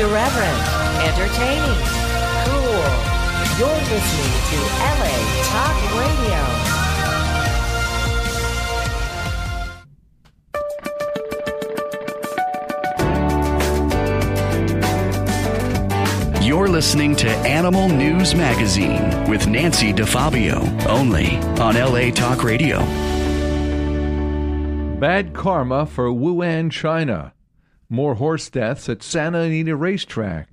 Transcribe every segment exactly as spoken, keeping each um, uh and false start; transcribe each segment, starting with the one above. Irreverent, entertaining, cool. You're listening to L A Talk Radio. You're listening to Animal News Magazine with Nancy DeFabio, only on L A Talk Radio. Bad karma for Wuhan, China. More horse deaths at Santa Anita Racetrack.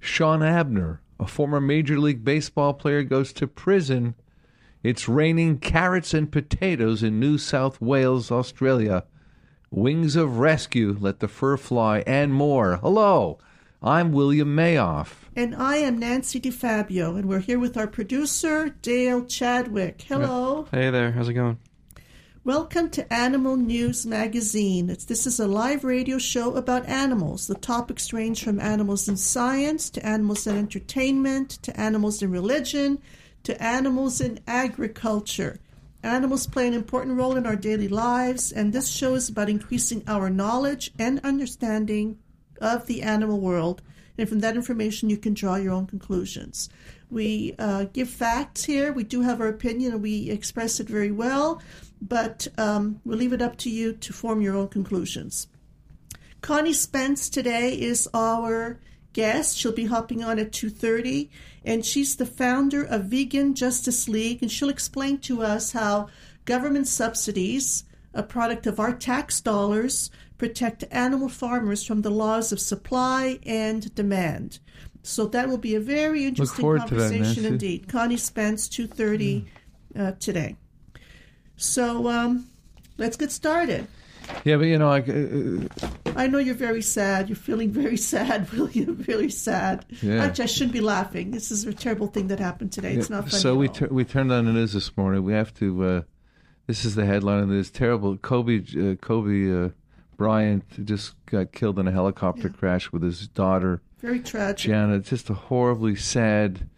Shawn Abner, a former Major League Baseball player, goes to prison. It's raining carrots and potatoes in New South Wales, Australia. Wings of Rescue, let the fur fly, and more. Hello, I'm William Mayoff. And I am Nancy DeFabio, and we're here with our producer, Dale Chadwick. Hello. Hey there, how's it going? Welcome to Animal News Magazine. It's, this is a live radio show about animals. The topics range from animals in science, to animals in entertainment, to animals in religion, to animals in agriculture. Animals play an important role in our daily lives, and this show is about increasing our knowledge and understanding of the animal world. And from that information, you can draw your own conclusions. We uh, give facts here. We do have our opinion, and we express it very well. But um, we'll leave it up to you to form your own conclusions. Connie Spence today is our guest. She'll be hopping on at two thirty, and she's the founder of Vegan Justice League, and she'll explain to us how government subsidies, a product of our tax dollars, protect animal farmers from the laws of supply and demand. So that will be a very interesting conversation that, indeed. Connie Spence, two thirty mm. uh, today. So um, let's get started. Yeah, but you know, I, uh, I know you're very sad. You're feeling very sad, William. Very sad. Yeah. Actually, I shouldn't be laughing. This is a terrible thing that happened today. Yeah. It's not funny. So we t- we turned on the news this morning. We have to. Uh, this is the headline of this terrible. Kobe uh, Kobe uh, Bryant just got killed in a helicopter yeah. crash with his daughter. Very tragic. Gianna. Just a horribly sad.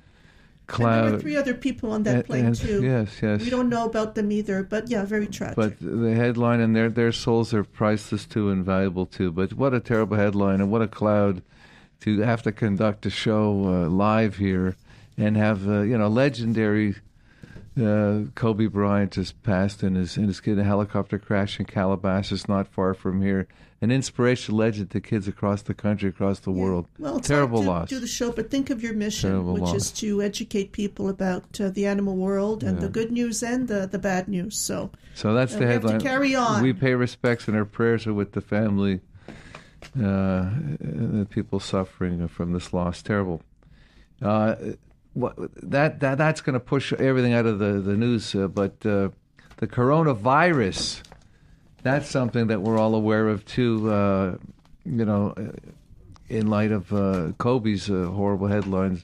Cloud. And there were three other people on that and, plane, and, too. Yes, yes. We don't know about them either, but, yeah, very tragic. But the headline, and their their souls are priceless, too, and valuable, too. But what a terrible headline, and what a cloud to have to conduct a show uh, live here and have, uh, you know, legendary uh, Kobe Bryant just passed in his, in his kid in a helicopter crash in Calabasas, not far from here. An inspirational legend to kids across the country, across the yeah. world. Well, it's terrible hard to loss. Do the show, but think of your mission, terrible which loss. is to educate people about uh, the animal world and yeah. the good news and the, the bad news. So, so that's uh, the headline. Have to carry on. We pay respects and our prayers are with the family, uh, the people suffering from this loss. Terrible. Uh, what, that that that's going to push everything out of the the news. Uh, but uh, the coronavirus. That's something that we're all aware of, too, uh, you know, in light of uh, Kobe's uh, horrible headlines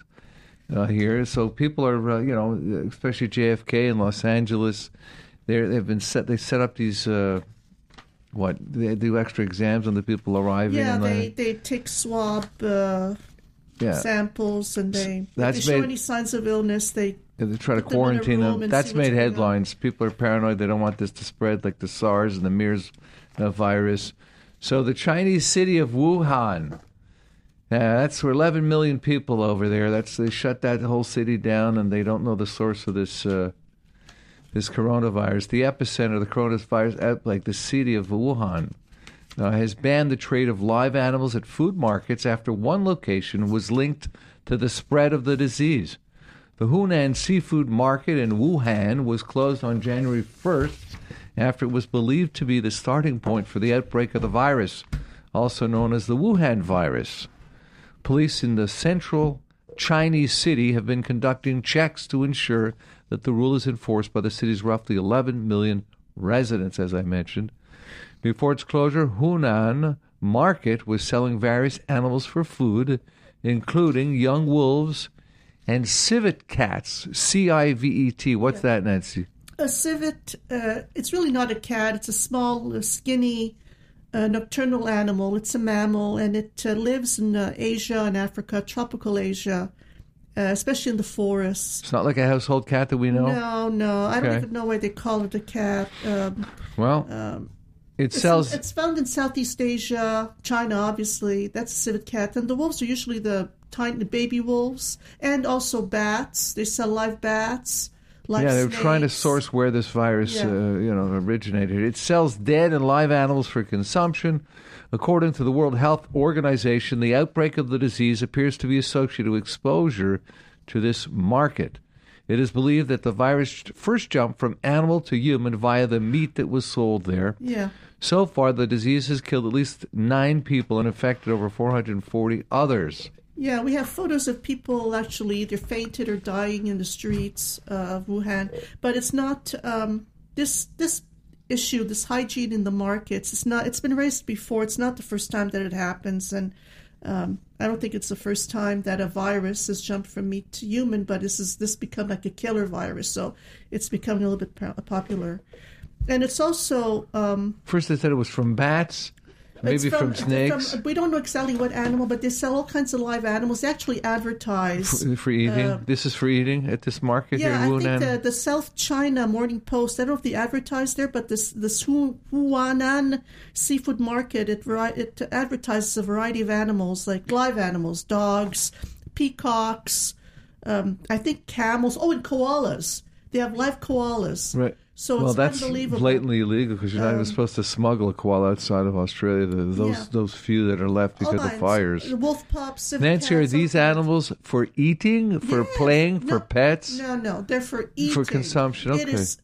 uh, here. So people are, uh, you know, especially J F K in Los Angeles, they've been set, they set up these, uh, what, they do extra exams on the people arriving. Yeah, they, they take swab uh, yeah. samples, and they, that's if they show made, any signs of illness, they... They try to Put quarantine them. them. That's made headlines. People are paranoid. They don't want this to spread like the SARS and the MERS uh, virus. So the Chinese city of Wuhan, uh, that's where eleven million people over there. That's they shut that whole city down, and they don't know the source of this uh, this coronavirus. The epicenter, the coronavirus, like the city of Wuhan, uh, has banned the trade of live animals at food markets after one location was linked to the spread of the disease. The Huanan Seafood Market in Wuhan was closed on January first after it was believed to be the starting point for the outbreak of the virus, also known as the Wuhan virus. Police in the central Chinese city have been conducting checks to ensure that the rule is enforced by the city's roughly eleven million residents, as I mentioned. Before its closure, Huanan Market was selling various animals for food, including young wolves, and civet cats, C I V E T. What's yeah. that, Nancy? A civet, uh, it's really not a cat. It's a small, skinny, uh, nocturnal animal. It's a mammal, and it uh, lives in uh, Asia and Africa, tropical Asia, uh, especially in the forests. It's not like a household cat that we know? No, no. I okay. don't even know why they call it a cat. Um, well... Um, It sells. It's, it's found in Southeast Asia, China, obviously. That's a civet cat. And the wolves are usually the tiny the baby wolves, and also bats. They sell live bats. Live yeah, they're snakes. Trying to source where this virus, yeah. uh, you know, originated. It sells dead and live animals for consumption. According to the World Health Organization, the outbreak of the disease appears to be associated with exposure to this market. It is believed that the virus first jumped from animal to human via the meat that was sold there. Yeah. So far, the disease has killed at least nine people and affected over four hundred forty others. Yeah, we have photos of people actually either fainted or dying in the streets uh, of Wuhan. But it's not um, this this issue, this hygiene in the markets. It's not. It's been raised before. It's not the first time that it happens, and. Um, I don't think it's the first time that a virus has jumped from meat to human, but this is this become like a killer virus, so it's becoming a little bit popular. And it's also um, first they said it was from bats, maybe from, from snakes. From, we don't know exactly what animal, but they sell all kinds of live animals. They actually advertise for, for eating. Uh, this is for eating at this market yeah, here in Wuhan. Yeah, I think the, the South China Morning Post. I don't know if they advertise there, but this this Huanan Seafood Market it it advertises a variety of animals, like live animals, dogs, peacocks, um, I think camels. Oh, and koalas. They have live koalas. Right. So well, it's that's unbelievable. Blatantly illegal because you're not um, even supposed to smuggle a koala outside of Australia. The, those yeah. those few that are left because of fires. The wolf pups. Nancy, cats, are these animals things. For eating, for yeah. playing, no, for pets? No, no, they're for eating, for consumption. Okay. It is,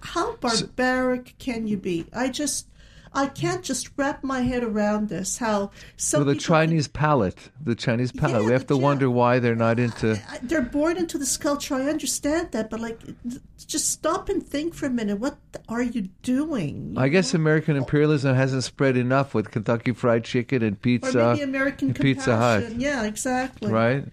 how barbaric so, can you be? I just. I can't just wrap my head around this. How some well, the Chinese think, palate, the Chinese palate. Yeah, we have to yeah. wonder why they're not into. I, I, they're born into this culture. I understand that, but like, just stop and think for a minute. What are you doing? You I know? guess American imperialism hasn't spread enough with Kentucky Fried Chicken and pizza, or maybe American and Pizza Hut. Yeah, exactly. Right,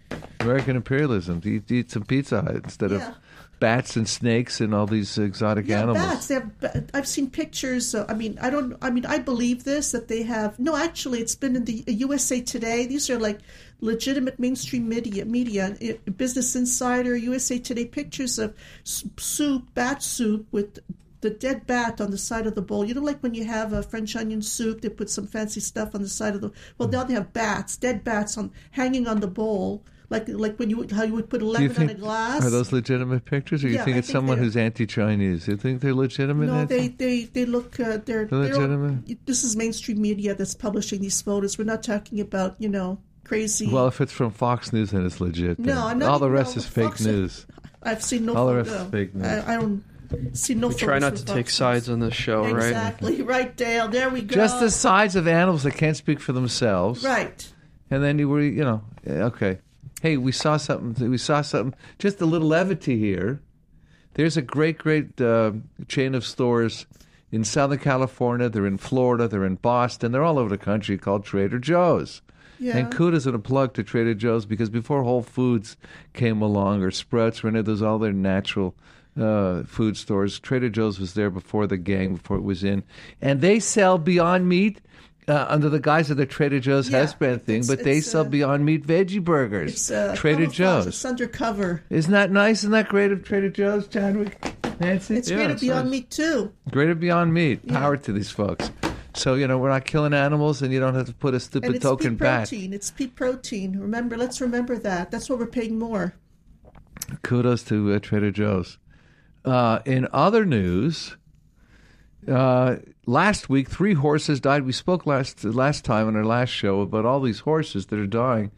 American imperialism. Eat, eat some Pizza Hut instead yeah. of. Bats and snakes and all these exotic yeah, animals. Bats. They have, I've seen pictures. Uh, I mean, I don't. I mean, I believe this that they have. No, actually, it's been in the U S A Today. These are like legitimate mainstream media, media, Business Insider, U S A Today pictures of soup, bat soup with the dead bat on the side of the bowl. You know, like when you have a French onion soup, they put some fancy stuff on the side of the. Well, now they have bats, dead bats on hanging on the bowl. Like like when you how you would put a lemon think, on a glass. Are those legitimate pictures, or you yeah, think I it's think someone who's anti-Chinese? You think they're legitimate? No, anti- they they they look uh, they're, they're legitimate. They're, this is mainstream media that's publishing these photos. We're not talking about you know crazy. Well, if it's from Fox News, then it's legit. Then. No, I'm not. All the rest no, is fake Fox news. Are, I've seen no. All the rest uh, is fake news. I, I don't. See, no we try not to take sides on this show, exactly. right? Exactly, right, Dale. There we go. Just the sides of animals that can't speak for themselves, right? And then you were, you know, okay. Hey, we saw something. We saw something. Just a little levity here. There's a great, great uh, chain of stores in Southern California. They're in Florida. They're in Boston. They're all over the country called Trader Joe's. Yeah. And kudos and a plug to Trader Joe's because before Whole Foods came along or Sprouts or any of those, all their natural uh, food stores, Trader Joe's was there before the gang, before it was in. And they sell Beyond Meat. Uh, under the guise of the Trader Joe's yeah, husband thing, but they sell uh, Beyond Meat veggie burgers. It's, uh, Trader Joe's. It's undercover. Isn't that nice? Isn't that great of Trader Joe's, Chadwick, Nancy? It's yeah, great at Beyond nice. Meat, too. Great at Beyond Meat. Power yeah. to these folks. So, you know, we're not killing animals, and you don't have to put a stupid it's token back. Protein. It's pea protein. Remember, let's remember that. That's what we're paying more. Kudos to uh, Trader Joe's. Uh, in other news... Uh, last week, three horses died. We spoke last last time on our last show about all these horses that are dying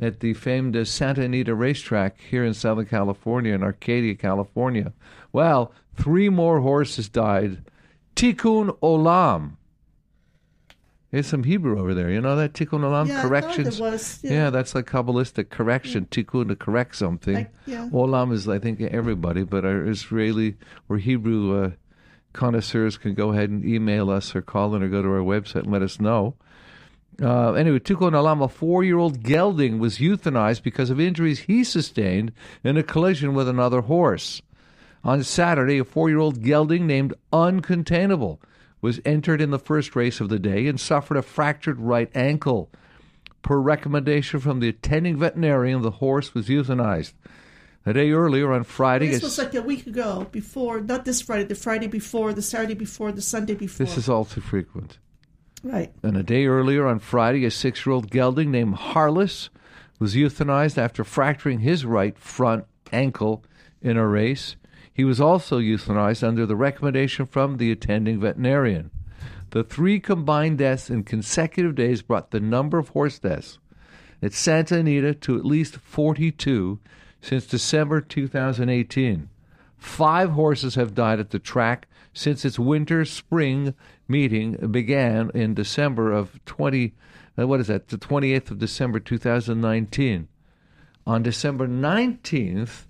at the famed uh, Santa Anita Racetrack here in Southern California, in Arcadia, California. Well, three more horses died. Tikkun Olam. There's some Hebrew over there. You know that? Tikkun Olam? Yeah, corrections. I thought it was, yeah. yeah, that's like Kabbalistic correction. Yeah. Tikkun, to correct something. I, yeah. Olam is, I think, everybody, but our Israeli or Hebrew... Uh, connoisseurs can go ahead and email us or call in or go to our website and let us know. Uh, anyway, Tikkun Olam, a four-year-old gelding, was euthanized because of injuries he sustained in a collision with another horse. On Saturday, a four-year-old gelding named Uncontainable was entered in the first race of the day and suffered a fractured right ankle. Per recommendation from the attending veterinarian, the horse was euthanized. A day earlier on Friday. This was like a week ago, before, not this Friday, the Friday before, the Saturday before, the Sunday before. This is all too frequent. Right. And a day earlier on Friday, a six-year-old gelding named Harless was euthanized after fracturing his right front ankle in a race. He was also euthanized under the recommendation from the attending veterinarian. The three combined deaths in consecutive days brought the number of horse deaths at Santa Anita to at least forty-two since December two thousand eighteen. Five horses have died at the track since its winter-spring meeting began in December of twenty. What is that? The twenty-eighth of December, two thousand nineteen. On December nineteenth,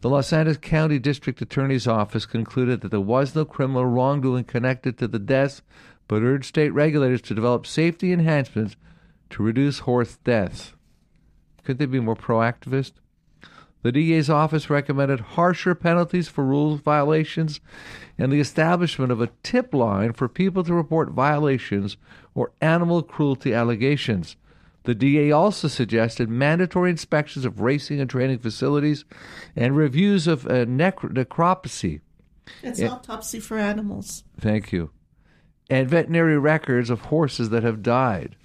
the Los Angeles County District Attorney's Office concluded that there was no criminal wrongdoing connected to the deaths, but urged state regulators to develop safety enhancements to reduce horse deaths. Could they be more proactivist? The D A's office recommended harsher penalties for rules violations and the establishment of a tip line for people to report violations or animal cruelty allegations. The D A also suggested mandatory inspections of racing and training facilities and reviews of uh, necro- necropsy. It's and, autopsy for animals. Thank you. And veterinary records of horses that have died.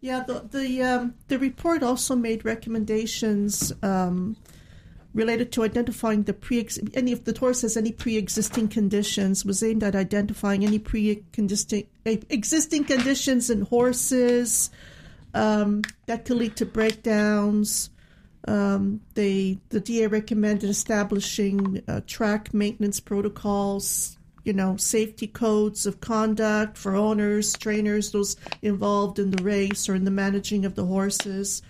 Yeah, the the, um, the report also made recommendations um, related to identifying the pre any if the horse has any pre-existing conditions, was aimed at identifying any pre-existing existing conditions in horses um, that could lead to breakdowns. Um, they the D A recommended establishing uh, track maintenance protocols, you know, safety codes of conduct for owners, trainers, those involved in the race or in the managing of the horses.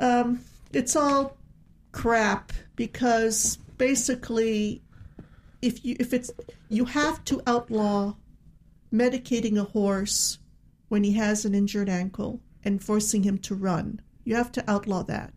Um, it's all crap because basically, if you if it's you have to outlaw medicating a horse when he has an injured ankle and forcing him to run. You have to outlaw that.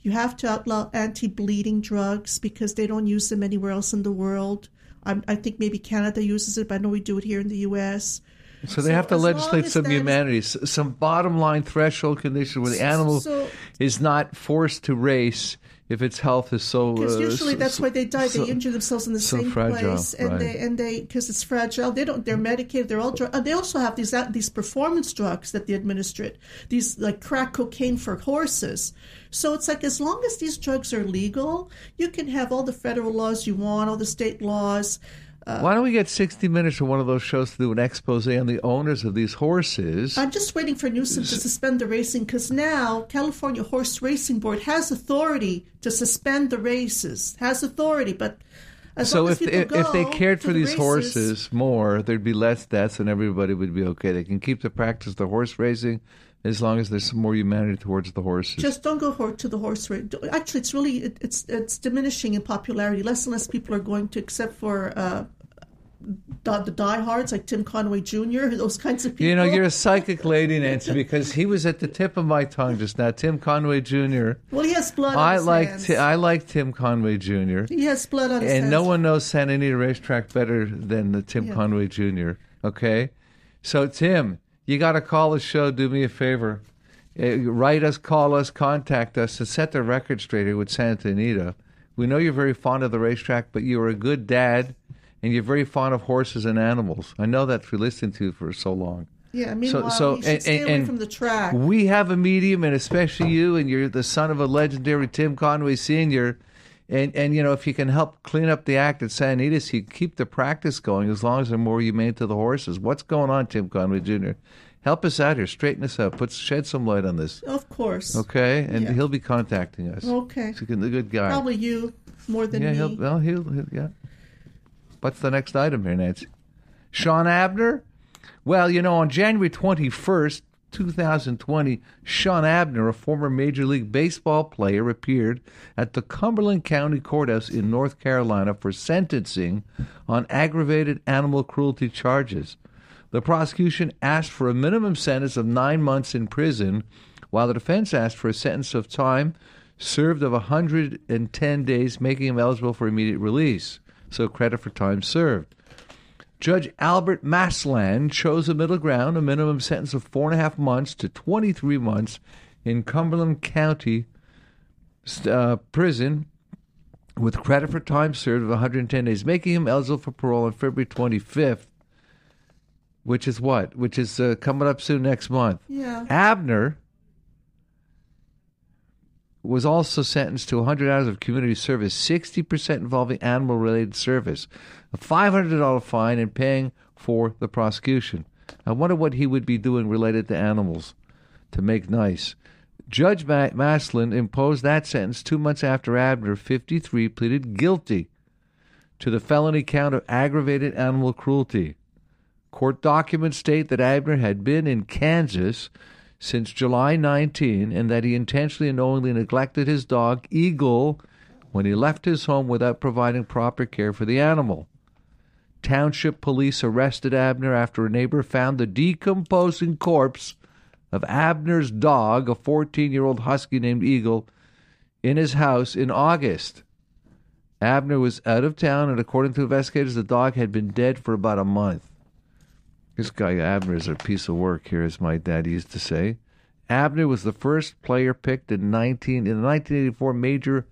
You have to outlaw anti-bleeding drugs because they don't use them anywhere else in the world. I think maybe Canada uses it, but I know we do it here in the U S. So they so have to legislate some humanities, is... some bottom-line threshold condition where the animal so, is not forced to race if its health is so... Because usually uh, so, that's why they die. So, they injure themselves in the so same fragile, place. And right. they and they because it's fragile. They don't, they're medicated. They're all dr- and they also have these these performance drugs that they administer, these like crack cocaine for horses. So it's like as long as these drugs are legal, you can have all the federal laws you want, all the state laws. Uh, Why don't we get sixty minutes for one of those shows to do an expose on the owners of these horses? I'm just waiting for Newsom to suspend the racing because now California Horse Racing Board has authority to suspend the races, has authority. But as so long if, as people if, go if they cared for the these races, horses more, there'd be less deaths and everybody would be okay. They can keep the practice of the horse racing as long as there's some more humanity towards the horses. Just don't go to the horse race. Actually, it's really it, it's it's diminishing in popularity. Less and less people are going to, except for... Uh, The, the diehards like Tim Conway Junior, those kinds of people. You know, you're a psychic lady, Nancy, because he was at the tip of my tongue just now. Tim Conway Junior Well, he has blood on I his like hands. T- I like Tim Conway Junior He has blood on his and hands. And no one knows Santa Anita Racetrack better than the Tim yeah. Conway Junior, okay? So, Tim, you got to call the show. Do me a favor. Uh, write us, call us, contact us, and set the record straight here with Santa Anita. We know you're very fond of the racetrack, but you're a good dad. And you're very fond of horses and animals. I know that for listening to for so long. Yeah, meanwhile, so, so, you should and, stay and, away and from the track. We have a medium, and especially you, and you're the son of a legendary Tim Conway Senior And, and you know, if you can help clean up the act at Santa Anita, so you keep the practice going as long as they're more humane to the horses. What's going on, Tim Conway Junior? Help us out here. Straighten us up. Put shed some light on this. Of course. Okay? And yeah. he'll be contacting us. Okay. He's a good guy. Probably you more than yeah, me. He'll, well, he'll, he'll, yeah. What's the next item here, Nancy? Shawn Abner? Well, you know, on January twenty-first, twenty twenty, Shawn Abner, a former Major League Baseball player, appeared at the Cumberland County Courthouse in North Carolina for sentencing on aggravated animal cruelty charges. The prosecution asked for a minimum sentence of nine months in prison, while the defense asked for a sentence of time served of one hundred ten days, making him eligible for immediate release. So credit for time served. Judge Albert Masland chose a middle ground, a minimum sentence of four and a half months to twenty-three months in Cumberland County uh, Prison with credit for time served of one hundred ten days, making him eligible for parole on February twenty-fifth, which is what? Which is uh, coming up soon next month. Yeah. Abner was also sentenced to one hundred hours of community service, sixty percent involving animal-related service, a five hundred dollars fine, and paying for the prosecution. I wonder what he would be doing related to animals to make nice. Judge Ma- Masland imposed that sentence two months after Abner, fifty-three, pleaded guilty to the felony count of aggravated animal cruelty. Court documents state that Abner had been in Kansas since July nineteenth and that he intentionally and knowingly neglected his dog, Eagle, when he left his home without providing proper care for the animal. Township police arrested Abner after a neighbor found the decomposing corpse of Abner's dog, a fourteen-year-old husky named Eagle, in his house in August. Abner was out of town, and according to investigators, the dog had been dead for about a month. This guy Abner is a piece of work here, as my dad used to say. Abner was the first player picked in, nineteen, in the nineteen eighty-four Major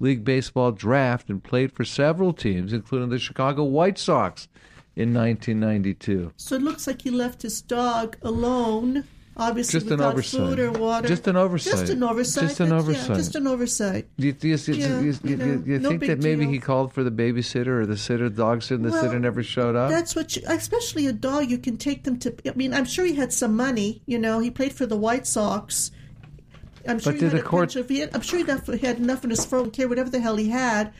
League Baseball draft and played for several teams, including the Chicago White Sox in nineteen ninety-two. So it looks like he left his dog alone. Obviously, just an oversight. Food or water. Just an oversight. Just an oversight. Just an oversight. Yeah, just an oversight. Do you, do you, do you, yeah, you, you, know, you think no that maybe deal. He called for the babysitter or the sitter, dog sitter, and the well, sitter never showed up? That's what, you, especially a dog, you can take them to. I mean, I'm sure he had some money. You know, he played for the White Sox. I'm sure but he did had the court? Of, he had, I'm sure he had enough in his phone care, whatever the hell he had,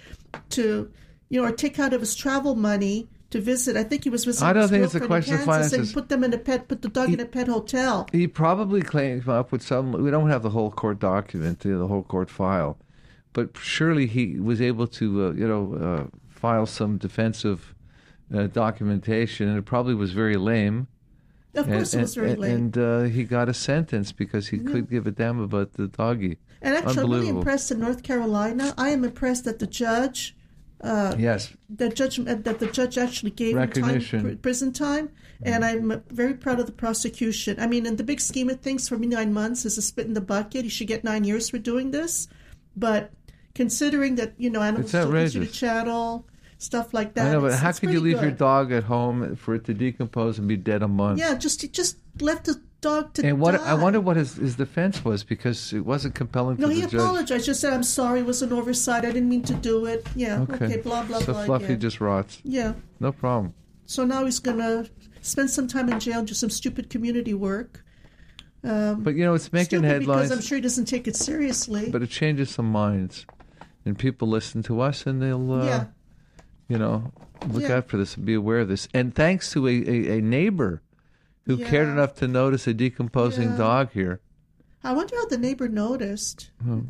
to, you know, or take out of his travel money. To visit, I think he was visiting. I don't think it's a question of finances. And put them in a pet, put the dog he, in a pet hotel. He probably came up with some. We don't have the whole court document, the whole court file, but surely he was able to, uh, you know, uh, file some defensive uh, documentation, and it probably was very lame. Of course, and, it was very and, lame. And uh, he got a sentence because he yeah. could give a damn about the doggy. And actually, I'm really impressed in North Carolina. I am impressed that the judge. Uh, yes. That judge, uh, that the judge actually gave him time, pr- prison time, and I'm very proud of the prosecution. I mean, in the big scheme of things, for me, nine months is a spit in the bucket. He should get nine years for doing this, but considering that, you know, animals still consider chattel, stuff like that. I know, but how could you leave good. your dog at home for it to decompose and be dead a month? Yeah, just just left the dog to and what, die. I wonder what his, his defense was, because it wasn't compelling. No, to he the apologized. Judge. Just said, "I'm sorry, it was an oversight. I didn't mean to do it." Yeah. Okay. okay blah blah so blah. So Fluffy yeah. just rots. Yeah. No problem. So now he's gonna spend some time in jail, do some stupid community work. Um, but you know, it's making headlines because I'm sure he doesn't take it seriously. But it changes some minds, and people listen to us, and they'll uh, yeah. you know, look yeah. out for this and be aware of this. And thanks to a, a, a neighbor. Who yeah. cared enough to notice a decomposing yeah. dog here? I wonder how the neighbor noticed. Hmm.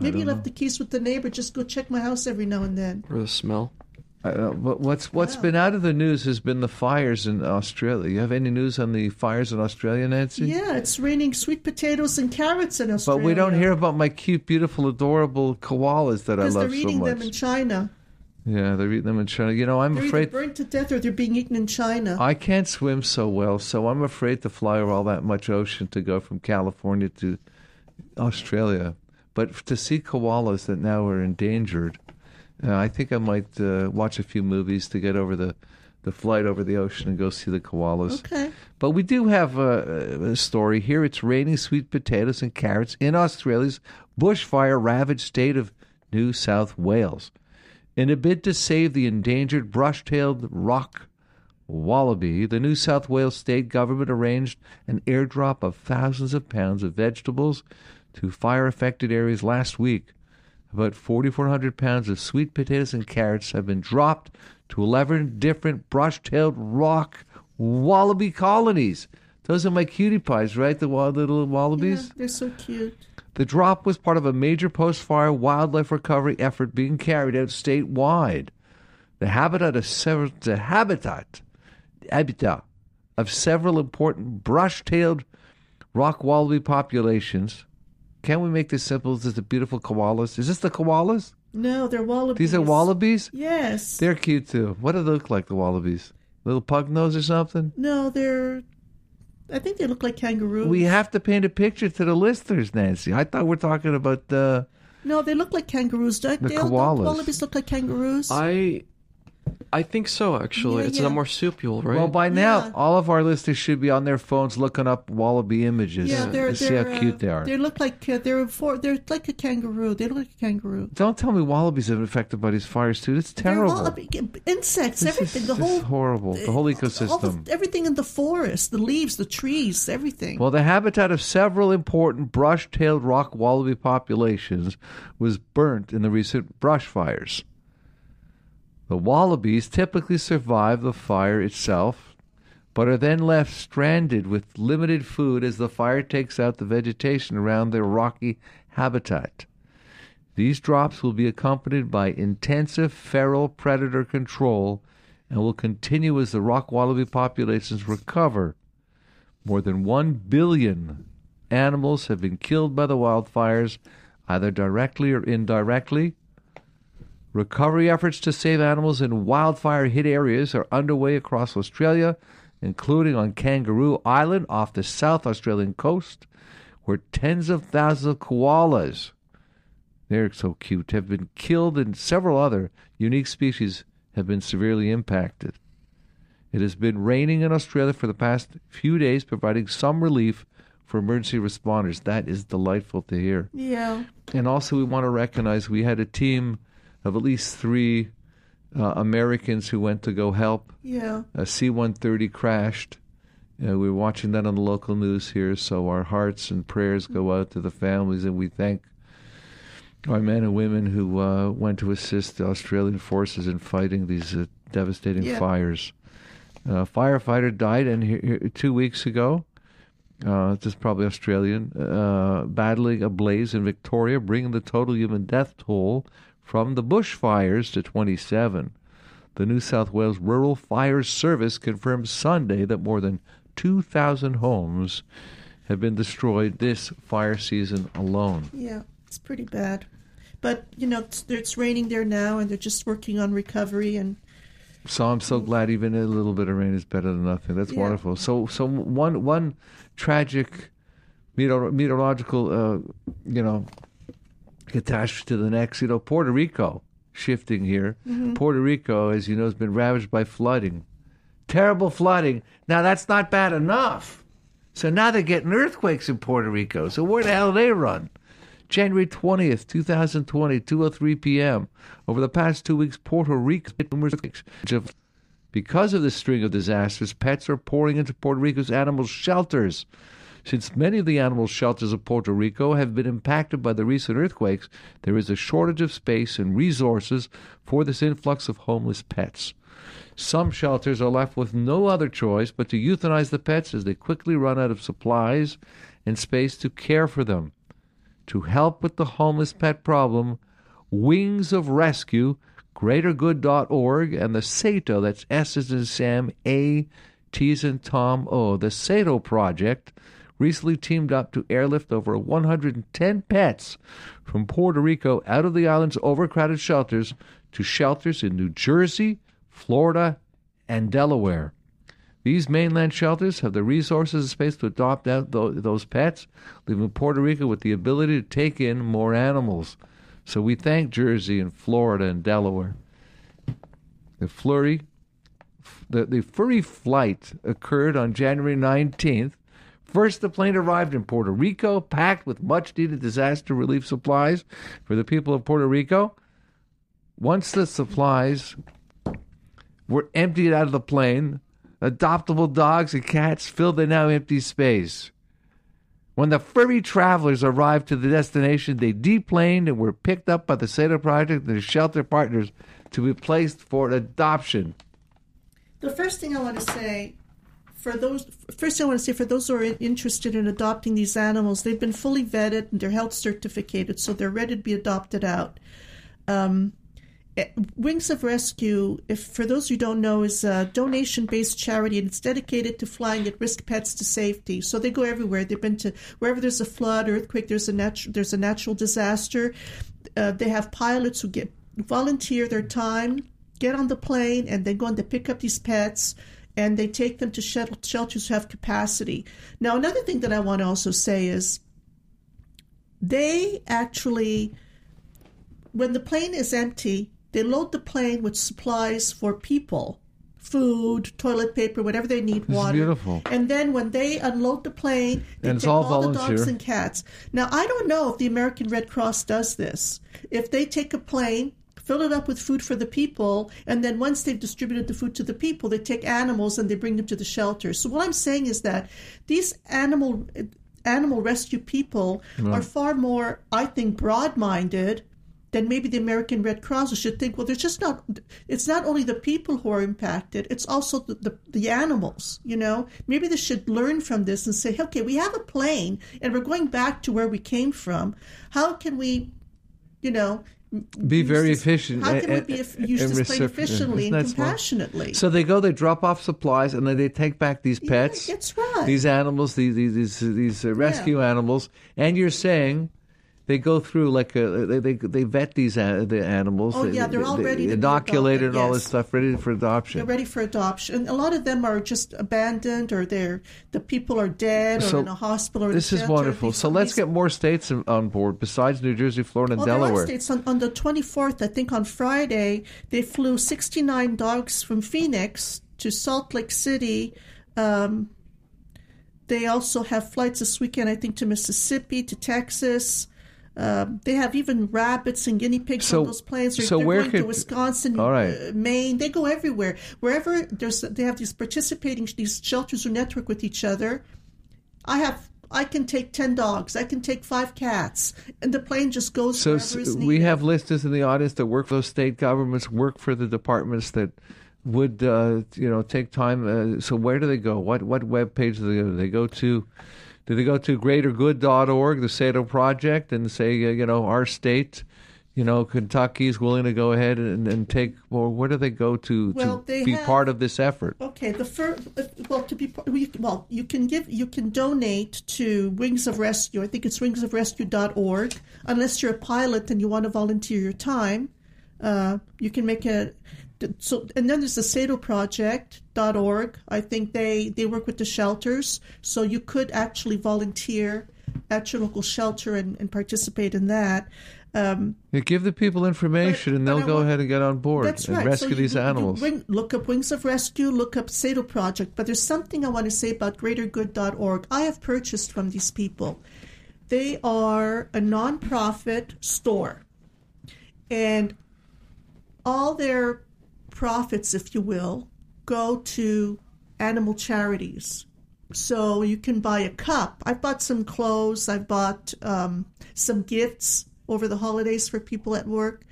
Maybe you left know. the keys with the neighbor. Just go check my house every now and then. Or the smell. I don't know. But what's what's wow. been out of the news has been the fires in Australia. You have any news on the fires in Australia, Nancy? Yeah, it's raining sweet potatoes and carrots in Australia. But we don't hear about my cute, beautiful, adorable koalas that I love so much. Because they're eating them in China. Yeah, they're eating them in China. You know, I'm they're afraid... They're either burnt to death or they're being eaten in China. I can't swim so well, so I'm afraid to fly over all that much ocean to go from California to Australia. But to see koalas that now are endangered, uh, I think I might uh, watch a few movies to get over the, the flight over the ocean and go see the koalas. Okay. But we do have a, a story here. It's raining sweet potatoes and carrots in Australia's bushfire-ravaged state of New South Wales. In a bid to save the endangered brush-tailed rock wallaby, the New South Wales state government arranged an airdrop of thousands of pounds of vegetables to fire-affected areas last week. About four thousand four hundred pounds of sweet potatoes and carrots have been dropped to eleven different brush-tailed rock wallaby colonies. Those are my cutie pies, right? The little wallabies? Yeah, they're so cute. The drop was part of a major post-fire wildlife recovery effort being carried out statewide. The habitat of several, the habitat, habitat of several important brush-tailed rock wallaby populations. Can we make this simple? Is this the beautiful koalas? Is this the koalas? No, they're wallabies. These are wallabies? Yes. They're cute, too. What do they look like, the wallabies? Little pug nose or something? No, they're... I think they look like kangaroos. We have to paint a picture to the listeners, Nancy. I thought we're talking about the uh, No, they look like kangaroos, don't they? The koalas. Don't wallabies look like kangaroos? I I think so, actually. Yeah, it's yeah. a marsupial, right? Well, by now, yeah. all of our listeners should be on their phones looking up wallaby images yeah, they're, to they're, see how uh, cute they are. They look like uh, they're for, they're like a kangaroo. They look like a kangaroo. Don't tell me wallabies have been affected by these fires, too. It's terrible. Wallaby, insects, this everything. Is, the whole, this is horrible. The whole ecosystem. The, everything in the forest, the leaves, the trees, everything. Well, the habitat of several important brush-tailed rock wallaby populations was burnt in the recent brush fires. The wallabies typically survive the fire itself, but are then left stranded with limited food as the fire takes out the vegetation around their rocky habitat. These drops will be accompanied by intensive feral predator control and will continue as the rock wallaby populations recover. More than one billion animals have been killed by the wildfires, either directly or indirectly. Recovery efforts to save animals in wildfire-hit areas are underway across Australia, including on Kangaroo Island off the South Australian coast, where tens of thousands of koalas, they're so cute, have been killed, and several other unique species have been severely impacted. It has been raining in Australia for the past few days, providing some relief for emergency responders. That is delightful to hear. Yeah. And also we want to recognize we had a team of at least three uh, Americans who went to go help. Yeah. A C one thirty crashed. Uh, we were watching that on the local news here, so our hearts and prayers go out to the families, and we thank our men and women who uh, went to assist the Australian forces in fighting these uh, devastating yeah. fires. Uh, a firefighter died in here, here, two weeks ago, uh, this is probably Australian, uh, battling a blaze in Victoria, bringing the total human death toll from the bushfires to twenty-seven. The New South Wales Rural Fire Service confirmed Sunday that more than two thousand homes have been destroyed this fire season alone. Yeah, it's pretty bad. But, you know, it's, it's raining there now, and they're just working on recovery. And so I'm so glad even a little bit of rain is better than nothing. That's yeah. wonderful. So so one one tragic meteor, meteorological, uh, you know, attached to the next, you know, Puerto Rico, shifting here. Mm-hmm. Puerto Rico, as you know, has been ravaged by flooding. Terrible flooding. Now, that's not bad enough. So now they're getting earthquakes in Puerto Rico. So where the hell they run? January twentieth, twenty twenty, two oh three p.m. Over the past two weeks, Puerto Rico hit numerous earthquakes. Because of this string of disasters, pets are pouring into Puerto Rico's animal shelters. Since many of the animal shelters of Puerto Rico have been impacted by the recent earthquakes, there is a shortage of space and resources for this influx of homeless pets. Some shelters are left with no other choice but to euthanize the pets as they quickly run out of supplies and space to care for them. To help with the homeless pet problem, Wings of Rescue, greater good dot org, and the SATO, that's S as in Sam, A, T as in Tom, O, the SATO Project, recently teamed up to airlift over one hundred ten pets from Puerto Rico out of the island's overcrowded shelters to shelters in New Jersey, Florida, and Delaware. These mainland shelters have the resources and space to adopt out those pets, leaving Puerto Rico with the ability to take in more animals. So we thank Jersey and Florida and Delaware. The flurry, the, the furry flight occurred on January nineteenth. First, the plane arrived in Puerto Rico, packed with much-needed disaster relief supplies for the people of Puerto Rico. Once the supplies were emptied out of the plane, adoptable dogs and cats filled the now empty space. When the furry travelers arrived to the destination, they deplaned and were picked up by the SATO Project and their shelter partners to be placed for adoption. The first thing I want to say... For those, first, I want to say for those who are interested in adopting these animals, they've been fully vetted and they're health certificated, so they're ready to be adopted out. Um, Wings of Rescue, if for those who don't know, is a donation-based charity, and it's dedicated to flying at-risk pets to safety. So they go everywhere. They've been to wherever there's a flood, earthquake, there's a natu- there's a natural disaster. Uh, they have pilots who get volunteer their time, get on the plane, and then go on to pick up these pets. And they take them to shelters who have capacity. Now, another thing that I want to also say is they actually when the plane is empty, they load the plane with supplies for people, food, toilet paper, whatever they need, this water. Is beautiful. And then when they unload the plane, they and take all, all the dogs and cats. Now, I don't know if the American Red Cross does this. If they take a plane, fill it up with food for the people, and then once they've distributed the food to the people, they take animals and they bring them to the shelter. So what I'm saying is that these animal animal rescue people right. are far more, I think, broad-minded than maybe the American Red Cross should think. Well, there's just not, it's not only the people who are impacted, it's also the, the, the animals, you know. Maybe they should learn from this and say, okay, we have a plane and we're going back to where we came from. How can we, you know, be very this, efficient. How can and, we be if, use and this plane efficiently and compassionately? Smart. So they go, they drop off supplies, and then they take back these pets, yeah, that's right. these animals, these these these uh, rescue yeah. animals. And you're saying they go through like a, they, they they vet these uh, the animals. Oh they, yeah, they're all they, ready, they inoculated, and yes. all this stuff, ready for adoption. They're ready for adoption. And a lot of them are just abandoned, or they're the people are dead, so or in a hospital. Or this is wonderful. These, so let's these, get more states on board besides New Jersey, Florida, and oh, Delaware. There are states on, on the twenty-fourth, I think, on Friday, they flew sixty-nine dogs from Phoenix to Salt Lake City. Um, they also have flights this weekend, I think, to Mississippi, to Texas. Uh, they have even rabbits and guinea pigs so, on those planes. They're, so they're where going could, to Wisconsin, all right. uh, Maine. They go everywhere. Wherever there's, they have these participating these shelters who network with each other. I have, I can take ten dogs. I can take five cats, and the plane just goes. So wherever is needed. We have listeners in the audience that work for those state governments, work for the departments that would uh, you know take time. Uh, so where do they go? What what web page do they go to? They go to? Do they go to greater good dot org, the SATO project, and say, you know, our state, you know, Kentucky is willing to go ahead and, and take, or where do they go to, well, to be have, part of this effort? Okay, the first, well, to be, well, you can give, you can donate to Wings of Rescue. I think it's wings of rescue dot org. Unless you're a pilot and you want to volunteer your time, uh, you can make a. So, and then there's the sato project dot org. I think they, they work with the shelters, so you could actually volunteer at your local shelter and, and participate in that. Um, you give the people information, but, and they'll go want, ahead and get on board that's and right. rescue so you, these you, animals. You look up Wings of Rescue, look up SATO Project, but there's something I want to say about greater good dot org. I have purchased from these people. They are a nonprofit store, and all their profits, if you will, go to animal charities. So you can buy a cup. I've bought some clothes. I've bought um, some gifts over the holidays for people at work.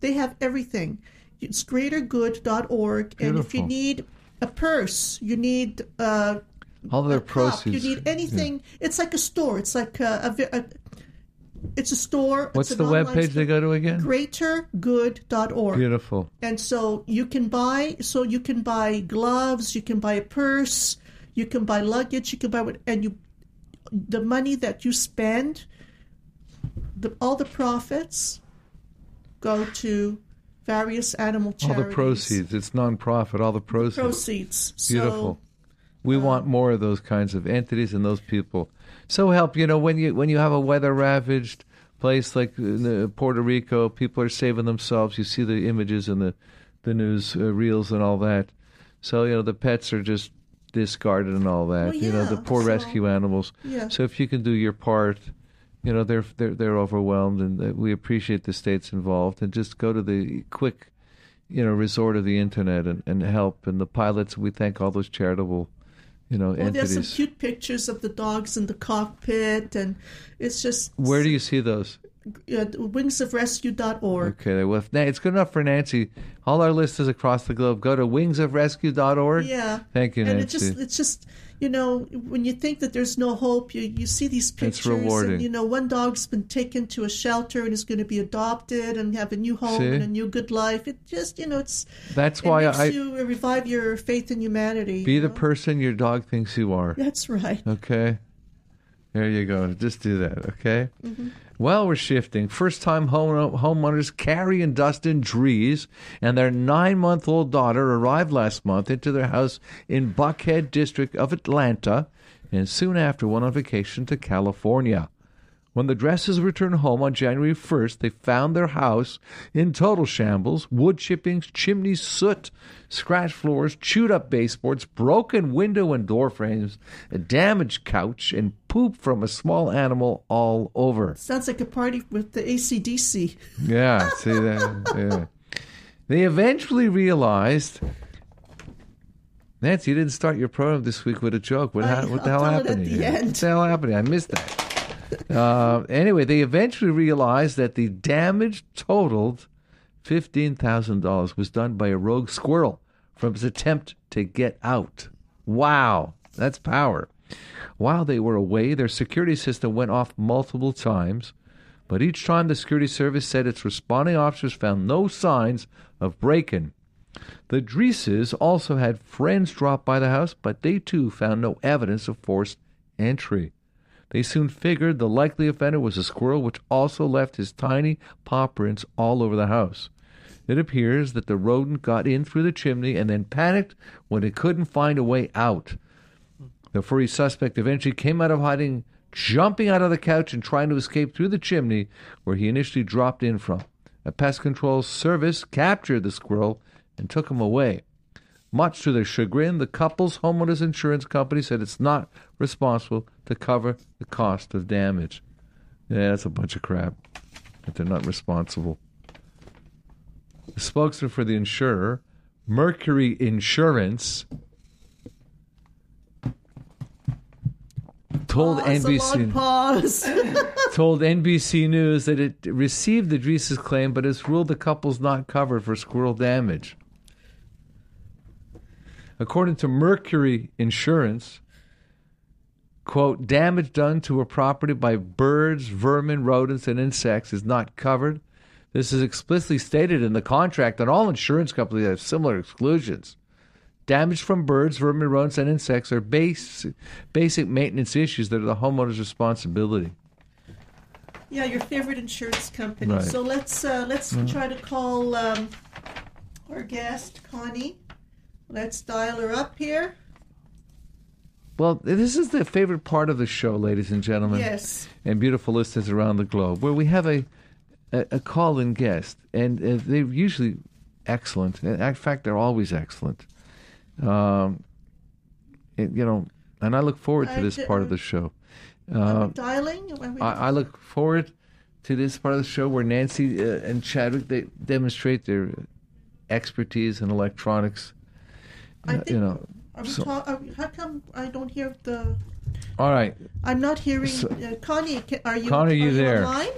They have everything. It's greater good dot org. Beautiful. And if you need a purse, you need uh, all their proceeds. You need anything. Yeah. It's like a store. It's like a, a, a It's a store. What's the webpage they go to again? greater good dot org. Beautiful. And so you can buy. So you can buy gloves. You can buy a purse. You can buy luggage. You can buy what. And you, the money that you spend, the, all the profits, go to various animal charities. All the proceeds. It's nonprofit. All the proceeds. The proceeds. Beautiful. So, We um, want more of those kinds of entities and those people. So help, you know, when you when you have a weather-ravaged place like uh, Puerto Rico, people are saving themselves. You see the images and the, the news uh, reels and all that. So, you know, the pets are just discarded and all that. Well, yeah, you know, the poor so, rescue animals. Yeah. So if you can do your part, you know, they're, they're, they're overwhelmed, and we appreciate the states involved. And just go to the quick, you know, resort of the Internet and, and help. And the pilots, we thank all those charitable You know, well, there's some cute pictures of the dogs in the cockpit, and it's just... Where do you see those? Uh, wings of rescue dot org. Okay, well, if, it's good enough for Nancy. All our listeners across the globe, go to wings of rescue dot org. Yeah. Thank you, and Nancy. And it just, it's just, you know, when you think that there's no hope, you, you see these pictures. It's rewarding. And, you know, one dog's been taken to a shelter and is going to be adopted and have a new home see? and a new good life. It just, you know, it's... That's it why makes I... you revive your faith in humanity. Be you know? the person your dog thinks you are. That's right. Okay. There you go. Just do that, okay? Mm-hmm. Well, we're shifting. First-time home, homeowners Carrie and Dustin Drees and their nine-month-old daughter arrived last month into their house in Buckhead District of Atlanta, and soon after went on vacation to California. When the Dresses returned home on January first, they found their house in total shambles, wood chippings, chimneys, soot, scratched floors, chewed up baseboards, broken window and door frames, a damaged couch, and poop from a small animal all over. Sounds like a party with the A C D C. Yeah, see that? Yeah. They eventually realized... Nancy, you didn't start your program this week with a joke. What, I, what the hell happened? The yeah. What the hell happened? I missed that. uh, anyway, they eventually realized that the damage totaled fifteen thousand dollars was done by a rogue squirrel from his attempt to get out. Wow, that's power. While they were away, their security system went off multiple times, but each time the security service said its responding officers found no signs of break-in. The Dresses also had friends drop by the house, but they too found no evidence of forced entry. They soon figured the likely offender was a squirrel, which also left his tiny paw prints all over the house. It appears that the rodent got in through the chimney and then panicked when it couldn't find a way out. The furry suspect eventually came out of hiding, jumping out of the couch and trying to escape through the chimney where he initially dropped in from. A pest control service captured the squirrel and took him away. Much to their chagrin, the couple's homeowners insurance company said it's not responsible to cover the cost of damage. Yeah, that's a bunch of crap, that they're not responsible. The spokesman for the insurer, Mercury Insurance, told oh, N B C told N B C News that it received the Dresses' claim, but it's ruled the couple's not covered for squirrel damage. According to Mercury Insurance, quote, damage done to a property by birds, vermin, rodents, and insects is not covered. This is explicitly stated in the contract, and all insurance companies have similar exclusions. Damage from birds, vermin, rodents, and insects are base, basic maintenance issues that are the homeowner's responsibility. Yeah, your favorite insurance company. Right. So let's uh, let's mm-hmm. try to call um, our guest, Connie. Let's dial her up here. Well, this is the favorite part of the show, ladies and gentlemen. Yes. And beautiful listeners around the globe, where we have a a, a call-in guest. And uh, they're usually excellent. In fact, they're always excellent. Um, it, you know, and I look forward to this part of the show. Uh, dialing? I, I look forward to this part of the show where Nancy uh, and Chadwick, they demonstrate their expertise in electronics. I think, you know, are we so, talk, are we, how come I don't hear the... All right. I'm not hearing... So, uh, Connie, can, are you, Connie, are you, are you there? Online?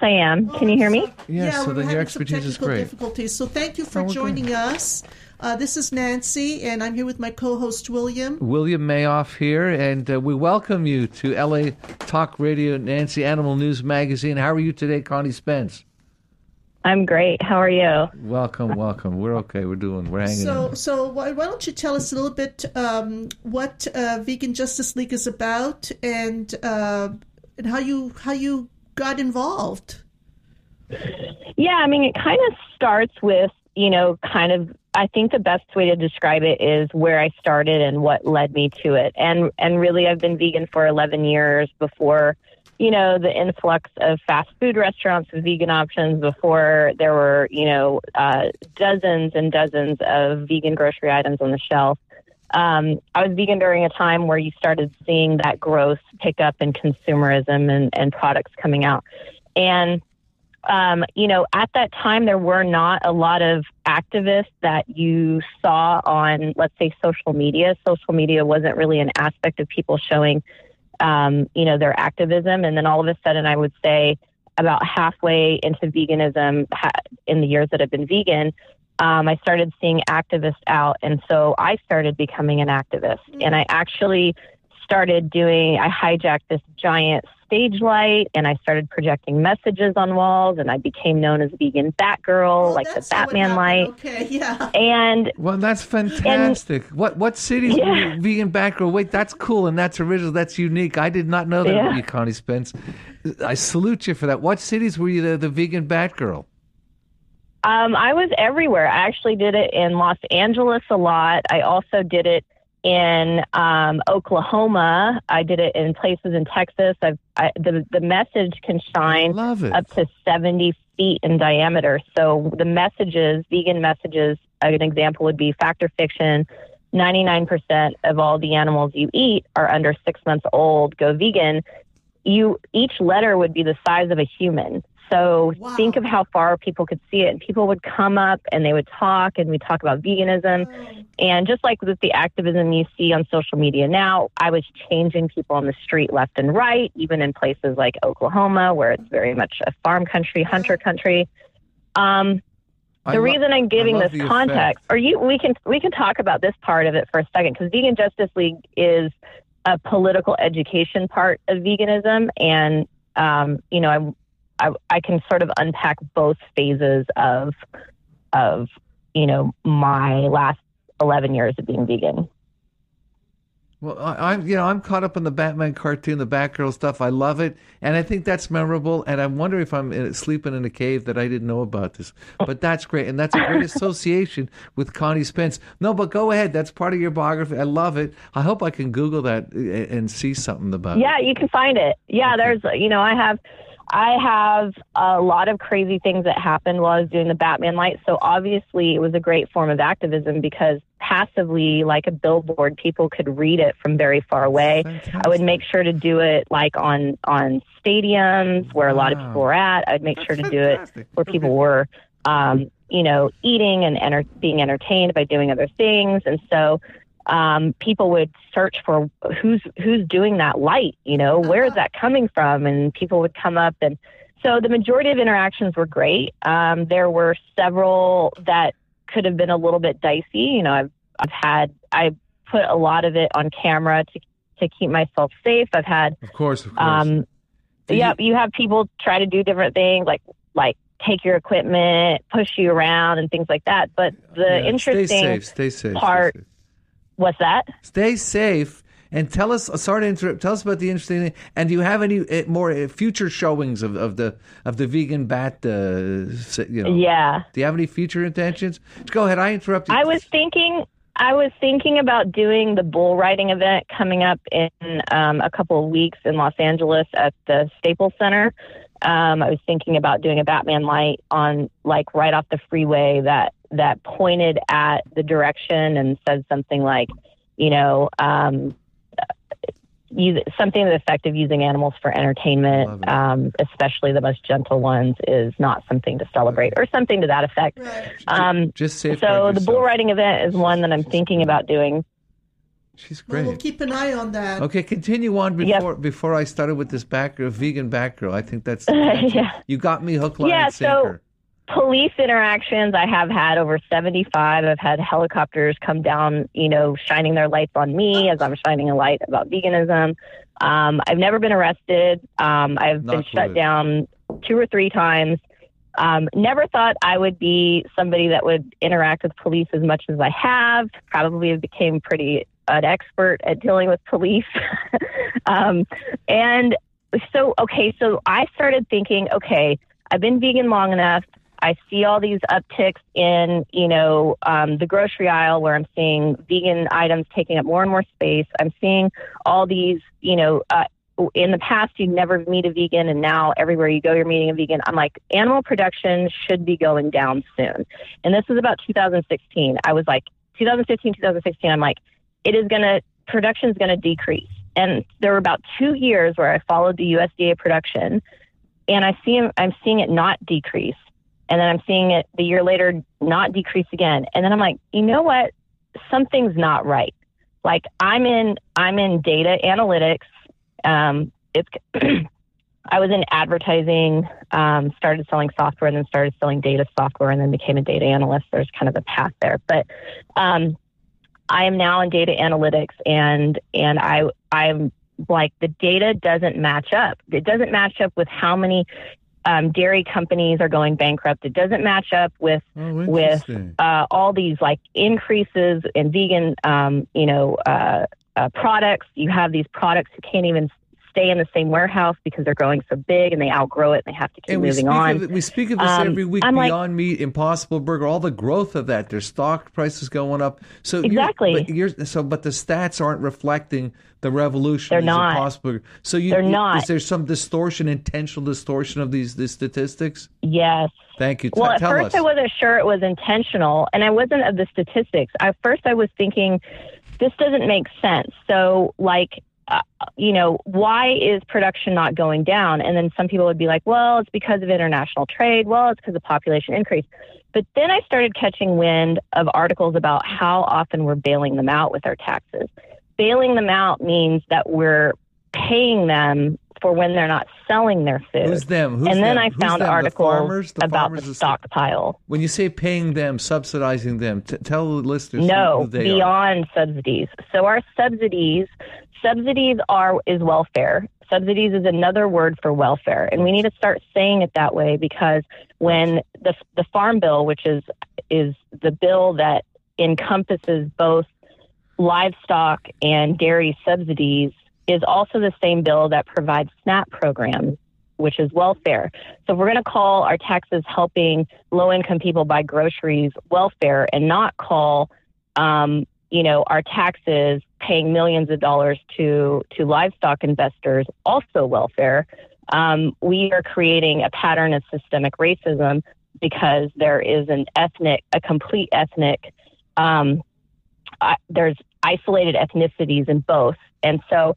I am. Oh, can you hear me? Yeah, yeah so the, your expertise is great. Difficulties. So thank you for oh, joining okay. us. Uh, this is Nancy, and I'm here with my co-host, William. William Mayoff here, and uh, we welcome you to L A Talk Radio, Nancy Animal News Magazine. How are you today, Connie Spence? I'm great. How are you? Welcome, welcome. We're okay. We're doing. We're hanging. So, in. so why, why don't you tell us a little bit um, what uh, Vegan Justice League is about, and uh, and how you how you got involved? Yeah, I mean, it kind of starts with you know, kind of. I think the best way to describe it is where I started and what led me to it, and and really, I've been vegan for eleven years before. You know, the influx of fast food restaurants with vegan options. Before there were, you know, uh, dozens and dozens of vegan grocery items on the shelf. Um, I was vegan during a time where you started seeing that growth pick up in consumerism and, and products coming out. And, um, you know, at that time, there were not a lot of activists that you saw on, let's say, social media. Social media wasn't really an aspect of people showing Um, you know, their activism. And then all of a sudden, I would say about halfway into veganism ha- in the years that I've been vegan, um, I started seeing activists out. And so I started becoming an activist. Mm-hmm. And I actually started doing, I hijacked this giant stage light and I started projecting messages on walls and I became known as Vegan Batgirl, oh, like the Batman light. Okay, yeah. And well, that's fantastic. And, what what city yeah. Vegan Batgirl? Wait, that's cool and that's original. That's unique. I did not know that yeah. about you, Connie Spence. I salute you for that. What cities were you the, the Vegan Batgirl? Um, I was everywhere. I actually did it in Los Angeles a lot. I also did it in um, Oklahoma. I did it in places in Texas. I've, I, the, the message can shine up to seventy feet in diameter. So the messages, vegan messages, an example would be fact or fiction. ninety-nine percent of all the animals you eat are under six months old. Go vegan. You, each letter would be the size of a human. So wow. Think of how far people could see it. And people would come up and they would talk, and we'd talk about veganism. Oh. And just like with the activism you see on social media now, I was changing people on the street left and right, even in places like Oklahoma, where it's very much a farm country, hunter country. Um, the lo- reason I'm giving this context, or you, we can we can talk about this part of it for a second, because Vegan Justice League is a political education part of veganism. And, um, you know, I'm, I, I can sort of unpack both phases of, of, you know, my last eleven years of being vegan. Well, I, I'm, you know, I'm caught up in the Batman cartoon, the Batgirl stuff. I love it. And I think that's memorable. And I'm wondering if I'm in, sleeping in a cave that I didn't know about this, but that's great. And that's a great association with Connie Spence. No, but go ahead. That's part of your biography. I love it. I hope I can Google that and, and see something about yeah, it. Yeah, you can find it. Yeah. Okay. There's, you know, I have, I have a lot of crazy things that happened while I was doing the Batman light. So obviously it was a great form of activism, because passively, like a billboard, people could read it from very far away. Fantastic. I would make sure to do it like on, on stadiums where wow. a lot of people were at. I'd make That's sure to fantastic. do it where people were, um, you know, eating and enter- being entertained by doing other things. And so Um, people would search for who's who's doing that light, you know, where is that coming from? And people would come up. And so the majority of interactions were great. Um, there were several that could have been a little bit dicey. You know, I've, I've had, I put a lot of it on camera to to keep myself safe. I've had, of course, of course. Um, yeah, you-, you have people try to do different things, like, like, take your equipment, push you around and things like that. But the yeah, interesting stay safe, stay safe, part stay safe. What's that? Stay safe, and tell us. Sorry to interrupt. Tell us about the interesting thing. And do you have any more future showings of, of the of the vegan bat? Uh, you know, yeah. Do you have any future intentions? Go ahead. I interrupted. I was thinking. I was thinking about doing the bull riding event coming up in um, a couple of weeks in Los Angeles at the Staples Center. Um, I was thinking about doing a Batman light on, like, right off the freeway that. that pointed at the direction and said something like, you know, um, use, something to the effect of using animals for entertainment, um, especially the most gentle ones, is not something to celebrate, or something to that effect. Right. Um, just, just so the bull riding event is one that I'm She's thinking great. about doing. She's great. Well, we'll keep an eye on that. Okay, continue on before yep. before I started with this Batgirl, vegan Batgirl. I think that's, that's yeah. you got me hook, line, yeah, and sinker. So, police interactions I have had over seventy-five. I've had helicopters come down, you know, shining their lights on me as I'm shining a light about veganism. Um, I've never been arrested. Um, I've Not been shut really. down two or three times. Um, never thought I would be somebody that would interact with police as much as I have. Probably have became pretty an expert at dealing with police. um, and so, okay, so I started thinking, okay, I've been vegan long enough. I see all these upticks in, you know, um, the grocery aisle, where I'm seeing vegan items taking up more and more space. I'm seeing all these, you know, uh, in the past, you'd never meet a vegan, and now everywhere you go, you're meeting a vegan. I'm like, animal production should be going down soon. And this is about two thousand sixteen. I was like, twenty fifteen, twenty sixteen, I'm like, it is going to, production's going to decrease. And there were about two years where I followed the U S D A production, and I see, I'm seeing it not decrease. And then I'm seeing it the year later not decrease again. And then I'm like, you know what? Something's not right. Like, I'm in, I'm in data analytics. Um, it's, I was in advertising, um, started selling software, and then started selling data software, and then became a data analyst. There's kind of a path there, but, um, I am now in data analytics, and, and I, I'm like, the data doesn't match up. It doesn't match up with how many Um, dairy companies are going bankrupt. It doesn't match up with oh, with uh, all these, like, increases in vegan, um, you know, uh, uh, products. You have these products who can't even stay in the same warehouse because they're growing so big and they outgrow it and they have to keep and moving on. Of, we speak of this um, every week, I'm Beyond like, Meat, Impossible Burger, all the growth of that. Their stock prices going up. So exactly. You're, but, you're, so, but the stats aren't reflecting the revolution. They're not. Impossible Burger. So you, they're not. Is there some distortion, intentional distortion of these, these statistics? Yes. Thank you. T- well, at tell first us. I wasn't sure it was intentional, and I wasn't of the statistics. At first I was thinking, this doesn't make sense. So, like, uh, you know, why is production not going down? And then some people would be like, well, it's because of international trade. Well, it's because of population increase. But then I started catching wind of articles about how often we're bailing them out with our taxes. Bailing them out means that we're paying them for when they're not selling their food. Who's them? Who's and then them? I found the articles farmers, the about farmers the stockpile. When you say paying them, subsidizing them, t- tell the listeners no, who they beyond are. Subsidies. So our subsidies, subsidies are is welfare. Subsidies is another word for welfare, and we need to start saying it that way because when the the farm bill, which is is the bill that encompasses both livestock and dairy subsidies, is also the same bill that provides SNAP programs, which is welfare. So we're going to call our taxes helping low-income people buy groceries welfare and not call, um, you know, our taxes paying millions of dollars to, to livestock investors also welfare. Um, we are creating a pattern of systemic racism because there is an ethnic, a complete ethnic, um, uh, there's isolated ethnicities in both. And so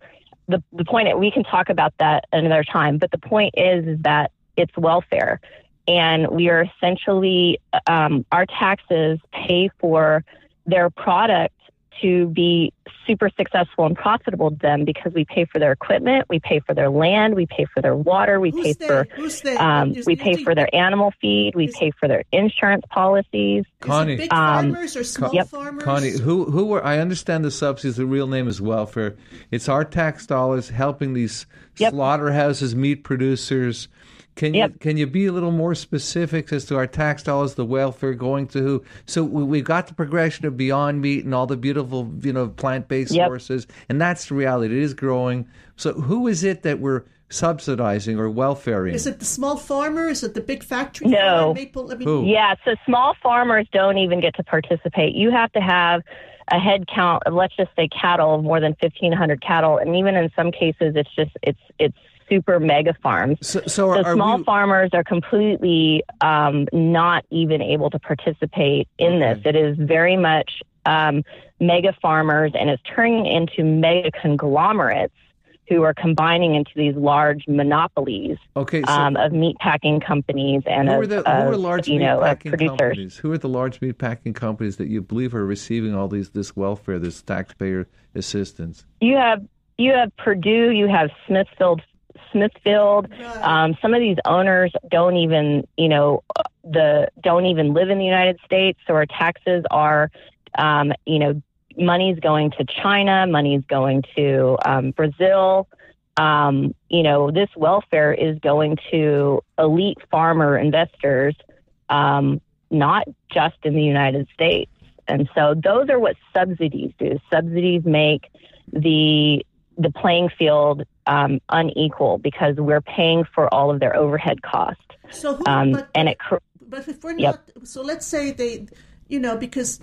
the the point, we can talk about that another time, but the point is, is that it's welfare. And we are essentially, um, our taxes pay for their product to be super successful and profitable to them because we pay for their equipment, we pay for their land, we pay for their water, we Who's pay there? for um, we pay big, for their animal feed, we pay for their insurance policies. Connie, big um, farmers or small yep. farmers? Connie, who who were? I understand the subsidies. The real name is welfare. It's our tax dollars helping these yep. slaughterhouses, meat producers. Can you yep. can you be a little more specific as to our tax dollars, the welfare going to who? So we've got the progression of Beyond Meat and all the beautiful, you know, plant-based yep. sources, and that's the reality. It is growing. So who is it that we're subsidizing or welfaring? Is it the small farmer? Is it the big factory? No. Maple? I mean, yeah, so small farmers don't even get to participate. You have to have a head count of, let's just say, cattle, of more than fifteen hundred cattle, and even in some cases, it's just it's it's. super mega farms. So, so, are, so small are we... farmers are completely um, not even able to participate in okay. this. It is very much um, mega farmers, and it's turning into mega conglomerates who are combining into these large monopolies okay, so um, of meatpacking companies and who of, are the, who of are large you know of producers. Companies? Who are the large meatpacking companies that you believe are receiving all these this welfare, this taxpayer assistance? You have you have Purdue, you have Smithfield. Smithfield. Um, some of these owners don't even, you know, the don't even live in the United States. So our taxes are, um, you know, money's going to China, money's going to um, Brazil. Um, you know, this welfare is going to elite farmer investors, um, not just in the United States. And so those are what subsidies do. Subsidies make the the playing field um, unequal because we're paying for all of their overhead costs. So, who, um, but, and it, but if we're yep. not, so let's say they, you know, because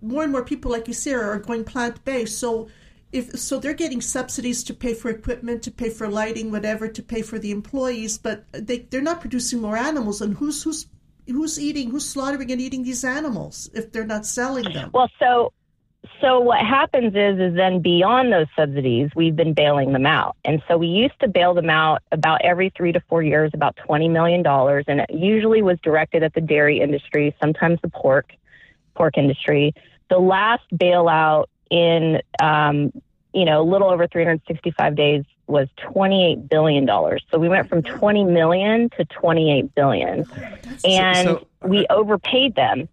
more and more people, like you say, are going plant-based. So, if so, they're getting subsidies to pay for equipment, to pay for lighting, whatever, to pay for the employees, but they they're not producing more animals. And who's who's who's eating, who's slaughtering and eating these animals if they're not selling them? Well, so. So what happens is, is then beyond those subsidies, we've been bailing them out. And so we used to bail them out about every three to four years, about twenty million dollars. And it usually was directed at the dairy industry, sometimes the pork, pork industry. The last bailout in, um, you know, a little over three hundred sixty-five days was twenty-eight billion dollars. So we went from twenty million to twenty-eight billion. And so, so, we overpaid them.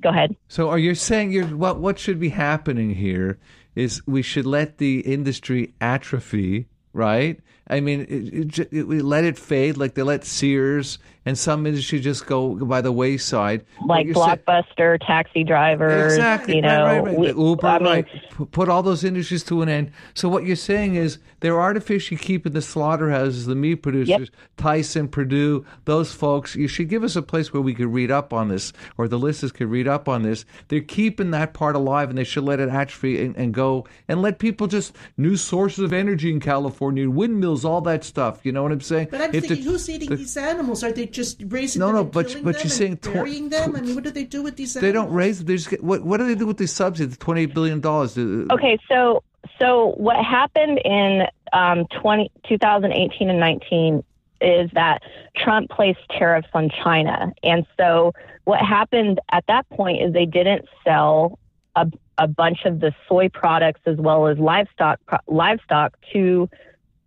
Go ahead. So are you saying you're, what what should be happening here is we should let the industry atrophy, right? I mean, it, it, it, we let it fade, like they let Sears and some industry just go by the wayside. Like Blockbuster, say, taxi drivers, exactly, you know, right, right, right. We, Uber, I mean, right. Put all those industries to an end. So what you're saying is they're artificially keeping the slaughterhouses, the meat producers, yep. Tyson, Purdue, those folks. You should give us a place where we could read up on this, or the listeners could read up on this. They're keeping that part alive, and they should let it atrophy and, and go, and let people just new sources of energy in California, windmills, all that stuff, you know what I'm saying? But I'm if thinking, the, who's eating the, these animals? Are they just raising no, them no, and but, killing but them you're saying and burying tw- them? I mean, what do they do with these animals? They don't raise them. They just get, what, what do they do with these subsidies, the twenty-eight billion dollars? Okay, so so what happened in um, twenty, twenty eighteen and nineteen is that Trump placed tariffs on China. And so what happened at that point is they didn't sell a, a bunch of the soy products as well as livestock livestock to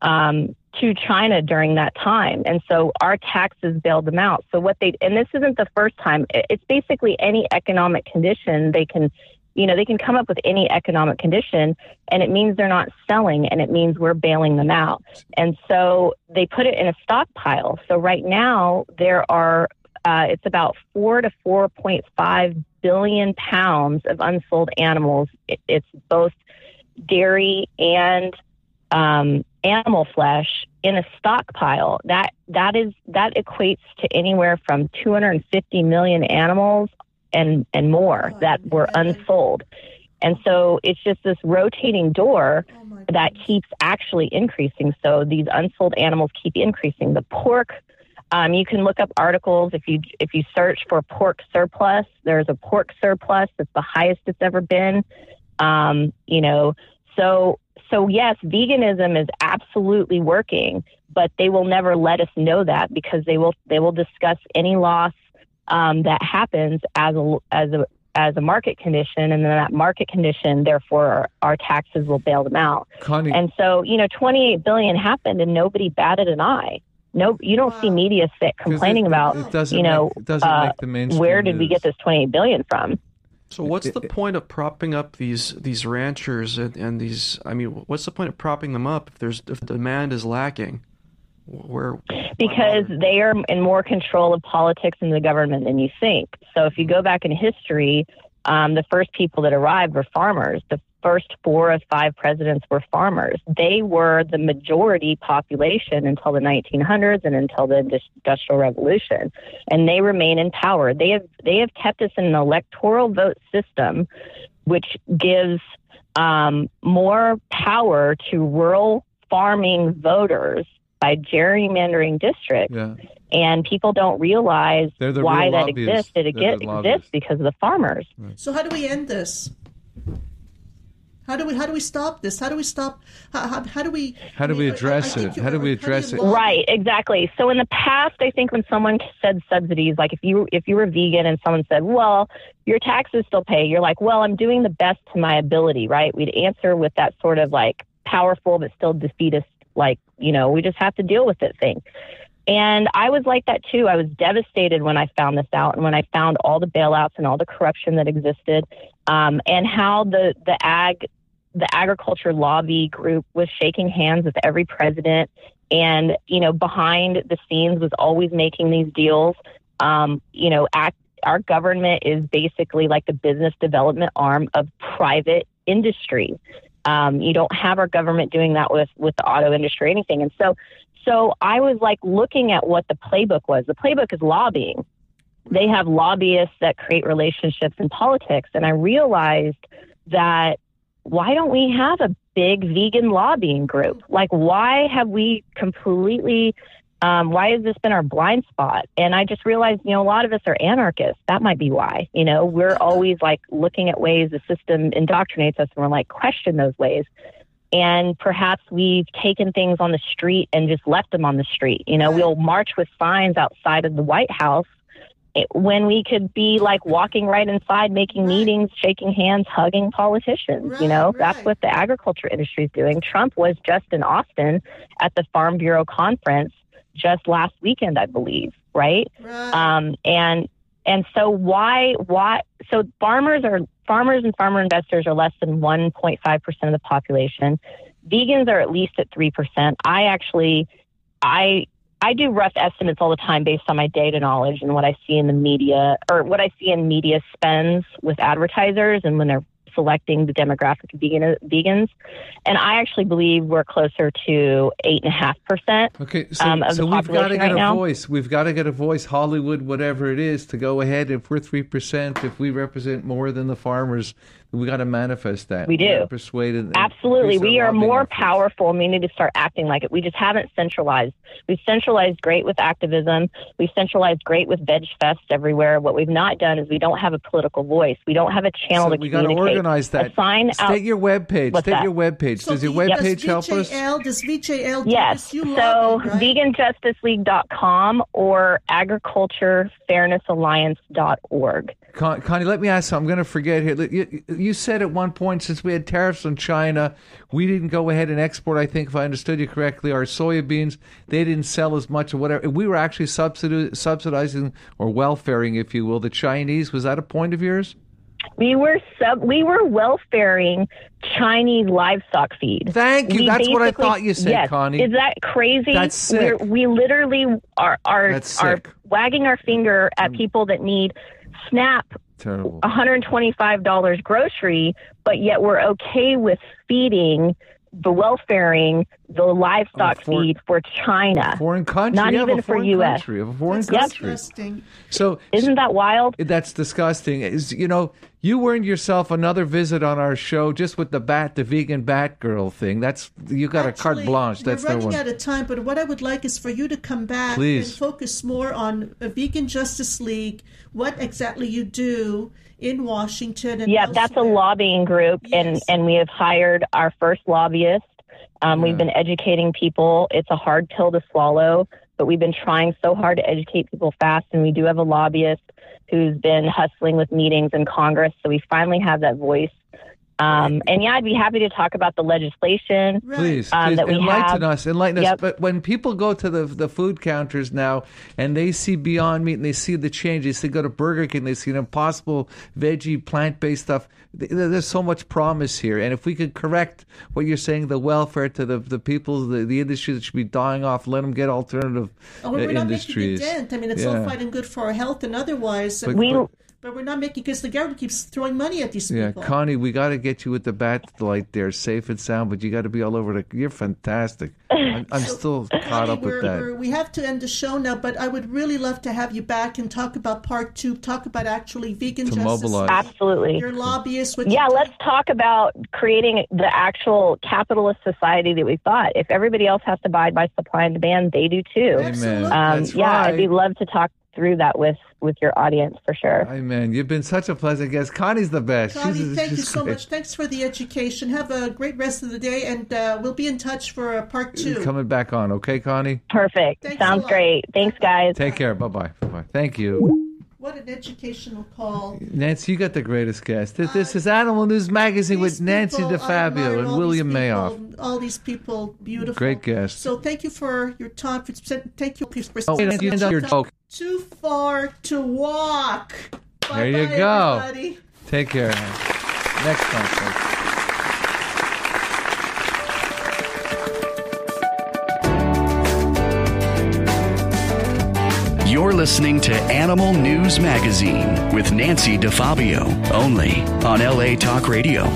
Um, to China during that time. And so our taxes bailed them out. So what they, and this isn't the first time, it's basically any economic condition. They can, you know, they can come up with any economic condition, and it means they're not selling, and it means we're bailing them out. And so they put it in a stockpile. So right now there are, uh, it's about four to four point five billion pounds of unsold animals. It, it's both dairy and, um, animal flesh in a stockpile that that is that equates to anywhere from two hundred fifty million animals and and more oh, that were man. unsold. And so it's just this rotating door oh, that keeps actually increasing. So these unsold animals keep increasing. The pork, um, you can look up articles if you if you search for pork surplus. There's a pork surplus that's the highest it's ever been. Um, you know, so. So, yes, veganism is absolutely working, but they will never let us know that, because they will they will discuss any loss um, that happens as a, as a as a market condition. And then that market condition, therefore, our, our taxes will bail them out. Connie. And so, you know, twenty-eight billion dollars happened and nobody batted an eye. No, you don't wow. see media sick complaining it, about, it you know, make, it uh, make where did news. we get this twenty-eight billion dollars from? So what's the point of propping up these these ranchers and, and these? I mean, what's the point of propping them up if there's if demand is lacking? Where because they are in more control of politics and the government than you think. So if you go back in history, um, the first people that arrived were farmers. The first four of five presidents were farmers. They were the majority population until the nineteen hundreds and until the Industrial Revolution, and they remain in power. They have they have kept us in an electoral vote system, which gives um, more power to rural farming voters by gerrymandering districts. Yeah. And people don't realize the why that lobbyists. exists. It ag- exists because of the farmers. Right. So how do we end this? How do we how do we stop this? How do we stop? How, how, how do we how do we address I, I it? How do we address it? Right, exactly. So in the past, I think when someone said subsidies, like if you if you were vegan and someone said, "Well, your taxes still pay," you're like, "Well, I'm doing the best to my ability," right? We'd answer with that sort of like powerful but still defeatist, like, you know, we just have to deal with it thing. And I was like that too. I was devastated when I found this out, and when I found all the bailouts and all the corruption that existed, um, and how the the ag. the agriculture lobby group was shaking hands with every president, and, you know, behind the scenes was always making these deals. Um, you know, act, our government is basically like the business development arm of private industry. Um, you don't have our government doing that with, with the auto industry or anything. And so, so I was like looking at what the playbook was. The playbook is lobbying. They have lobbyists that create relationships in politics. And I realized that, why don't we have a big vegan lobbying group? Like, why have we completely, um, why has this been our blind spot? And I just realized, you know, a lot of us are anarchists. That might be why, you know, we're always like looking at ways the system indoctrinates us, and we're like, question those ways. And perhaps we've taken things on the street and just left them on the street. You know, we'll march with signs outside of the White House when we could be like walking right inside, making right. meetings, shaking hands, hugging politicians. Right, you know, right. That's what the agriculture industry is doing. Trump was just in Austin at the Farm Bureau conference just last weekend, I believe. Right. right. Um, and and so why why so farmers are farmers and farmer investors are less than one point five percent of the population. Vegans are at least at three percent. I actually, I I do rough estimates all the time based on my data knowledge and what I see in the media, or what I see in media spends with advertisers and when they're selecting the demographic of vegan, vegans. And I actually believe we're closer to eight point five percent. Okay, so, um, of so the we've got to get right a now. voice. We've got to get a voice, Hollywood, whatever it is, to go ahead. If we're three percent, if we represent more than the farmers, we got to manifest that. We do. Persuaded. Absolutely. We are more efforts. powerful, and we need to start acting like it. We just haven't centralized. We've centralized great with activism. We've centralized great with veg fests everywhere. What we've not done is we don't have a political voice. We don't have a channel so to we communicate. Got to organize that. Sign State out. your webpage. State that? your webpage. So does your yep. webpage help us? Does V J L do yes. this? You so love it, right? vegan justice league dot com or agriculture fairness alliance dot org. Con- Connie, let me ask something. I'm going to forget here. You, you said at one point, since we had tariffs on China, we didn't go ahead and export, I think, if I understood you correctly, our soybeans. They didn't sell as much or whatever. We were actually subsidi- subsidizing or welfaring, if you will, the Chinese. Was that a point of yours? We were sub. We were welfaring Chinese livestock feed. Thank you. We That's what I thought you said, yes. Connie. Is that crazy? That's sick. We're, we literally are are, are wagging our finger at people that need SNAP, Terrible. one hundred twenty-five dollars grocery, but yet we're okay with feeding the welfaring, the livestock oh, for, feed for China. Foreign country. Not yeah, even a for U S. Country, a foreign that's country. Disgusting. So, Isn't that wild? That's disgusting. Is You know, you earned yourself another visit on our show just with the bat, the vegan bat girl thing. That's You got Actually, a carte blanche. That's running one. out of time, but what I would like is for you to come back Please. and focus more on a Vegan Justice League, what exactly you do in Washington. And yeah, elsewhere. That's a lobbying group, yes. and, and we have hired our first lobbyist. Um, yeah. We've been educating people. It's a hard pill to swallow, but we've been trying so hard to educate people fast, and we do have a lobbyist who's been hustling with meetings in Congress, so we finally have that voice. Um, and, yeah, I'd be happy to talk about the legislation. Please, um, please that we enlighten have. us. Enlighten yep. us. But when people go to the the food counters now and they see Beyond Meat and they see the changes, they go to Burger King, they see an Impossible veggie, plant-based stuff. There's so much promise here. And if we could correct what you're saying, the welfare to the, the people, the, the industry that should be dying off, let them get alternative industries. Oh, we're uh, not industries. making a dent. I mean, it's yeah. all fine and good for our health and otherwise. But, we... But, But we're not making, because the government keeps throwing money at these yeah, people. Yeah, Connie, we got to get you with the bat light there, safe and sound, but you got to be all over the, you're fantastic. I'm, I'm so, still caught Connie, up with that. We have to end the show now, but I would really love to have you back and talk about part two, talk about actually vegan to justice. Mobilize. Absolutely. Your lobbyists. Yeah, you let's talk about creating the actual capitalist society that we thought. If everybody else has to abide by supply and demand, they do too. Absolutely. Um, That's yeah, right. I'd be love to talk through that with, with your audience for sure. Hey, man, you've been such a pleasant guest. Connie's the best. Connie, she's, thank she's you so great. much. Thanks for the education. Have a great rest of the day, and uh, we'll be in touch for uh, part two. Coming back on, okay, Connie? Perfect. Thanks Sounds great. Thanks, guys. Take care. Bye-bye. Bye-bye. Thank you. What an educational call. Nancy, you got the greatest guest. This, uh, this is Animal News Magazine with Nancy DeFabio and William Mayoff. All these people, beautiful. Great guest. So thank you for your time. For, thank you for oh, you your time. Joke. Too far to walk. Bye there you bye, go. Everybody. Take care. Next time, folks. You're listening to Animal News Magazine with Nancy DeFabio, only on L A Talk Radio.